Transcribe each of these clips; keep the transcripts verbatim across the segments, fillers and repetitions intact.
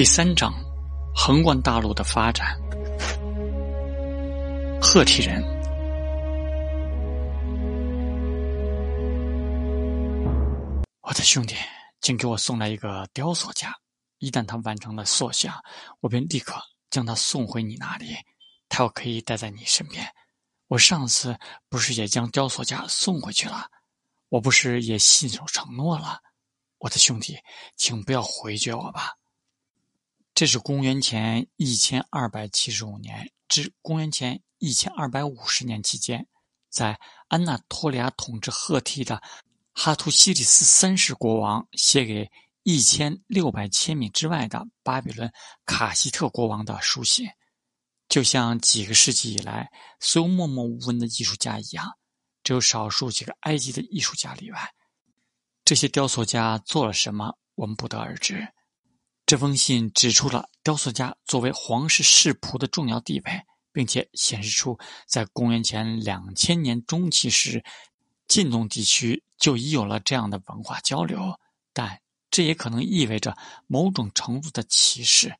第三章，横贯大陆的发展。赫梯人，我的兄弟竟给我送来一个雕塑家，一旦他完成了塑像，我便立刻将他送回你那里，他又可以待在你身边。我上次不是也将雕塑家送回去了？我不是也信守承诺了？我的兄弟，请不要回绝我吧。这是公元前一千二百七十五年至公元前一千二百五十年期间，在安纳托利亚统治赫梯的哈图西里斯三世国王写给一千六百千米之外的巴比伦卡希特国王的书信。就像几个世纪以来所有默默无闻的艺术家一样，只有少数几个埃及的艺术家例外。这些雕塑家做了什么，我们不得而知。这封信指出了雕塑家作为皇室侍仆的重要地位，并且显示出在公元前两千年中期时，近东地区就已有了这样的文化交流，但这也可能意味着某种程度的歧视。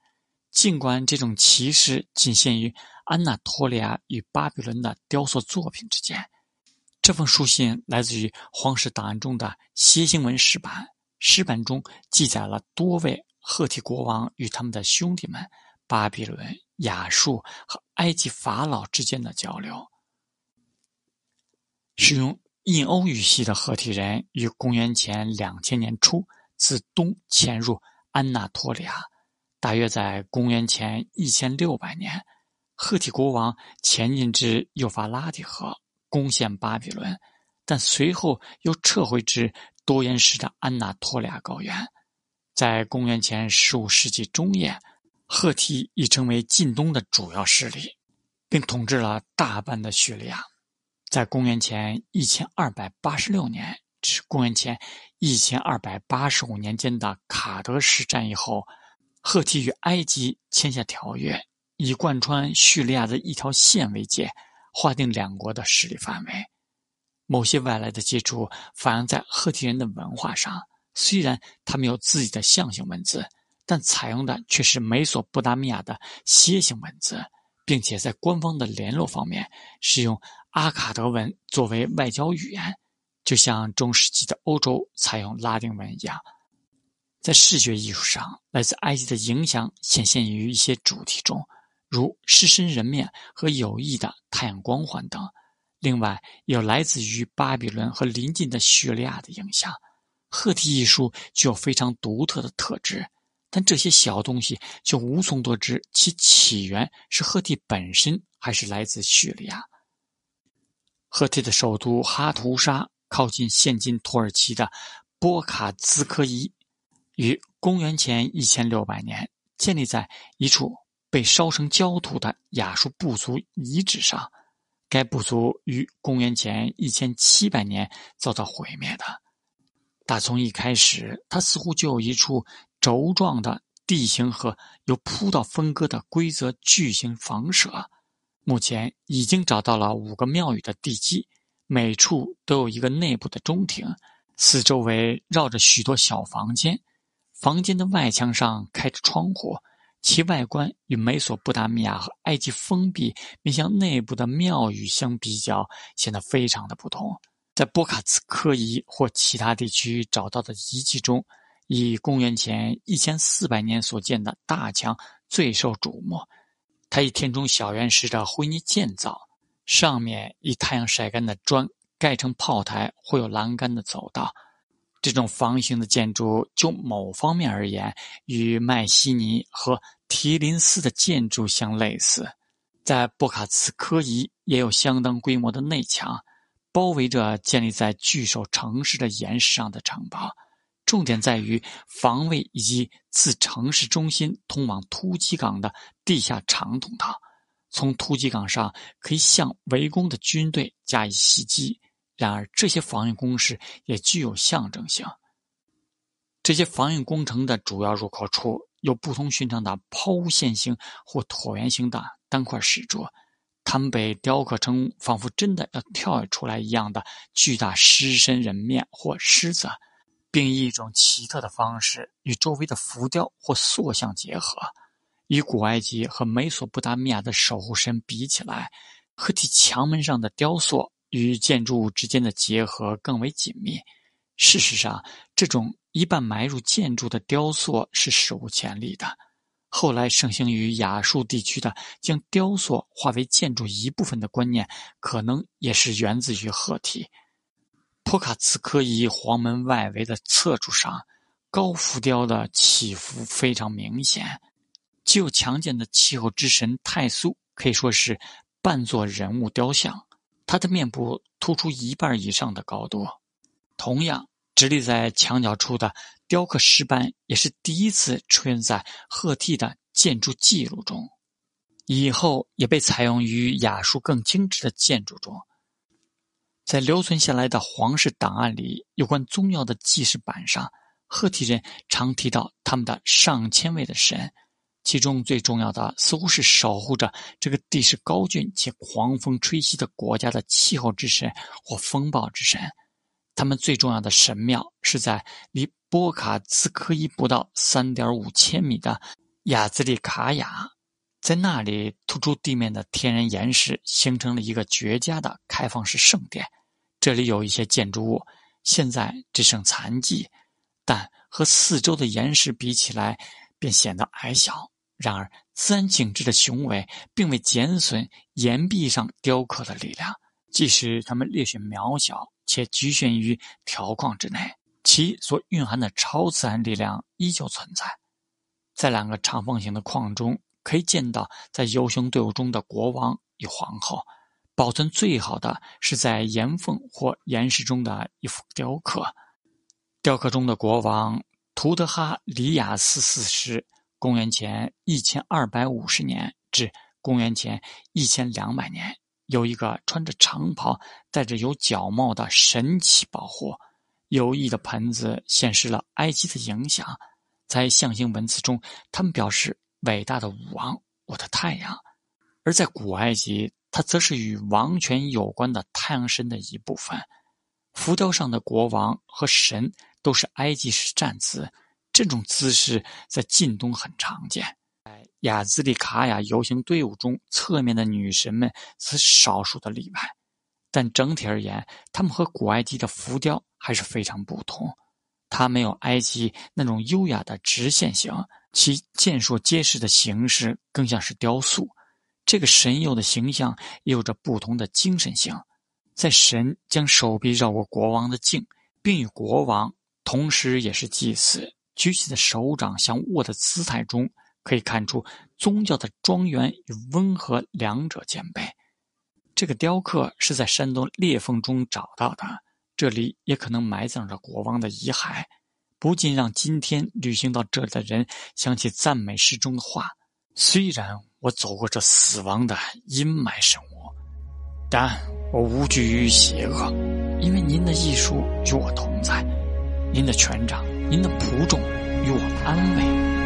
尽管这种歧视仅限于安纳托利亚与巴比伦的雕塑作品之间，这封书信来自于皇室档案中的楔形文石板，石板中记载了多位赫梯国王与他们的兄弟们、巴比伦、亚述和埃及法老之间的交流。使用印欧语系的赫梯人于公元前两千年初自东潜入安纳托利亚。大约在公元前一千六百年，赫梯国王前进至幼发拉底河，攻陷巴比伦，但随后又撤回至多岩石的安纳托利亚高原。在公元前十五世纪中叶，赫梯已成为近东的主要势力，并统治了大半的叙利亚。在公元前一千二百八十六年至公元前一千二百八十五年间的卡德什战役后，赫梯与埃及签下条约，以贯穿叙利亚的一条线为界，划定两国的势力范围。某些外来的接触反映在赫梯人的文化上，虽然他们有自己的象形文字，但采用的却是美索不达米亚的楔形文字，并且在官方的联络方面使用阿卡德文作为外交语言，就像中世纪的欧洲采用拉丁文一样。在视觉艺术上，来自埃及的影响显现于一些主题中，如狮身人面和有翼的太阳光环等。另外，有来自于巴比伦和邻近的叙利亚的影响。赫梯艺术具有非常独特的特质，但这些小东西就无从得知其起源是赫梯本身还是来自叙利亚。赫梯的首都哈图沙靠近现今土耳其的波卡兹科伊，于公元前一千六百年建立在一处被烧成焦土的亚述部族遗址上，该部族于公元前一千七百年遭到毁灭的。打从一开始，它似乎就有一处轴状的地形和由铺道分割的规则巨型房舍。目前已经找到了五个庙宇的地基，每处都有一个内部的中庭，四周围绕着许多小房间，房间的外墙上开着窗户，其外观与美索不达米亚和埃及封闭面向内部的庙宇相比较，显得非常的不同。在波卡兹科伊或其他地区找到的遗迹中，以公元前一千四百年所建的大墙最受瞩目，它以填充小圆石的灰泥建造，上面以太阳晒干的砖盖成炮台或有栏杆的走道。这种房型的建筑就某方面而言与迈锡尼和提林斯的建筑相类似。在波卡茨科伊也有相当规模的内墙，包围着建立在巨首城市的岩石上的城堡，重点在于防卫以及自城市中心通往突击港的地下长通道，从突击港上可以向围攻的军队加以袭击。然而，这些防御工事也具有象征性。这些防御工程的主要入口处有不同寻常的抛物线形或椭圆形的单块石桌，它们被雕刻成仿佛真的要跳跃出来一样的巨大狮身人面或狮子，并以一种奇特的方式与周围的浮雕或塑像结合。与古埃及和美索不达米亚的守护神比起来，赫梯墙门上的雕塑与建筑物之间的结合更为紧密。事实上，这种一半埋入建筑的雕塑是史无前例的。后来盛行于亚述地区的将雕塑化为建筑一部分的观念，可能也是源自于赫梯。托卡茨科伊皇门外围的侧柱上，高浮雕的起伏非常明显。具有强健的气候之神泰苏可以说是半座人物雕像，他的面部突出一半以上的高度。同样直立在墙角处的雕刻石板也是第一次出现在赫梯的建筑记录中，以后也被采用于亚述更精致的建筑中。在留存下来的皇室档案里，有关宗教的记事板上，赫梯人常提到他们的上千位的神，其中最重要的似乎是守护着这个地势高峻且狂风吹袭的国家的气候之神或风暴之神。他们最重要的神庙是在离波卡茨科伊不到 三点五千米的雅兹利卡雅，在那里突出地面的天然岩石形成了一个绝佳的开放式圣殿。这里有一些建筑物，现在只剩残迹，但和四周的岩石比起来便显得矮小。然而，自然景致的雄伟并未减损岩壁上雕刻的力量，即使它们略显渺小且局限于条框之内，其所蕴含的超自然力量依旧存在。在两个长方形的框中，可以见到在游行队伍中的国王与皇后。保存最好的是在岩缝或岩石中的一幅雕刻。雕刻中的国王图德哈里亚斯四世，公元前一千二百五十年至公元前一千两百年，有一个穿着长袍、戴着有角帽的神旗保护。有意的盆子显示了埃及的影响。在象形文字中，他们表示伟大的武王，我的太阳。而在古埃及，它则是与王权有关的太阳神的一部分。浮雕上的国王和神都是埃及式站姿，这种姿势在近东很常见。在雅兹利卡雅游行队伍中，侧面的女神们是少数的例外，但整体而言，它们和古埃及的浮雕还是非常不同。它没有埃及那种优雅的直线型，其健硕结实的形式更像是雕塑。这个神佑的形象也有着不同的精神性。在神将手臂绕过国王的颈，并与国王同时也是祭司举起的手掌相握的姿态中，可以看出宗教的庄严与温和两者兼备。这个雕刻是在山洞裂缝中找到的，这里也可能埋葬着国王的遗骸，不禁让今天旅行到这里的人想起赞美诗中的话：虽然我走过这死亡的阴霾生活，但我无惧于邪恶，因为您的艺术与我同在，您的权杖，您的仆众与我的安慰。